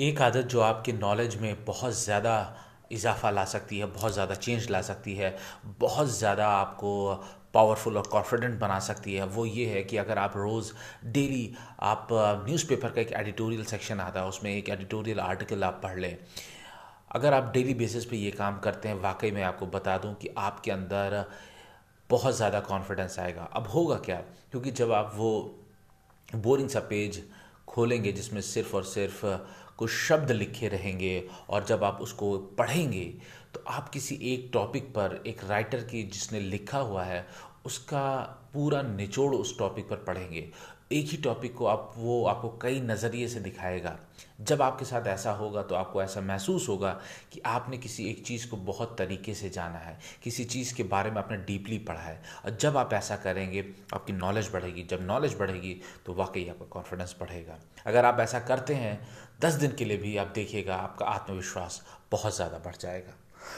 एक आदत जो आपके नॉलेज में बहुत ज़्यादा इजाफा ला सकती है, बहुत ज़्यादा चेंज ला सकती है, बहुत ज़्यादा आपको पावरफुल और कॉन्फिडेंट बना सकती है, वो ये है कि अगर आप रोज़ डेली आप न्यूज़पेपर का एक एडिटोरियल सेक्शन आता है, उसमें एक एडिटोरियल आर्टिकल आप पढ़ लें। अगर आप डेली बेसिस पे ये काम करते हैं, वाकई मैं आपको बता दूं कि आपके अंदर बहुत ज़्यादा कॉन्फिडेंस आएगा। अब होगा क्या, क्योंकि जब आप वो बोरिंग सा पेज खोलेंगे जिसमें सिर्फ़ और सिर्फ कुछ शब्द लिखे रहेंगे, और जब आप उसको पढ़ेंगे तो आप किसी एक टॉपिक पर, एक राइटर की जिसने लिखा हुआ है उसका पूरा निचोड़ उस टॉपिक पर पढ़ेंगे। एक ही टॉपिक को आप वो आपको कई नज़रिए से दिखाएगा। जब आपके साथ ऐसा होगा तो आपको ऐसा महसूस होगा कि आपने किसी एक चीज़ को बहुत तरीके से जाना है, किसी चीज़ के बारे में आपने डीपली पढ़ा है। और जब आप ऐसा करेंगे आपकी नॉलेज बढ़ेगी, जब नॉलेज बढ़ेगी तो वाकई आपका कॉन्फिडेंस बढ़ेगा। अगर आप ऐसा करते हैं 10 दिन के लिए भी, आप देखिएगा आपका आत्मविश्वास बहुत ज़्यादा बढ़ जाएगा।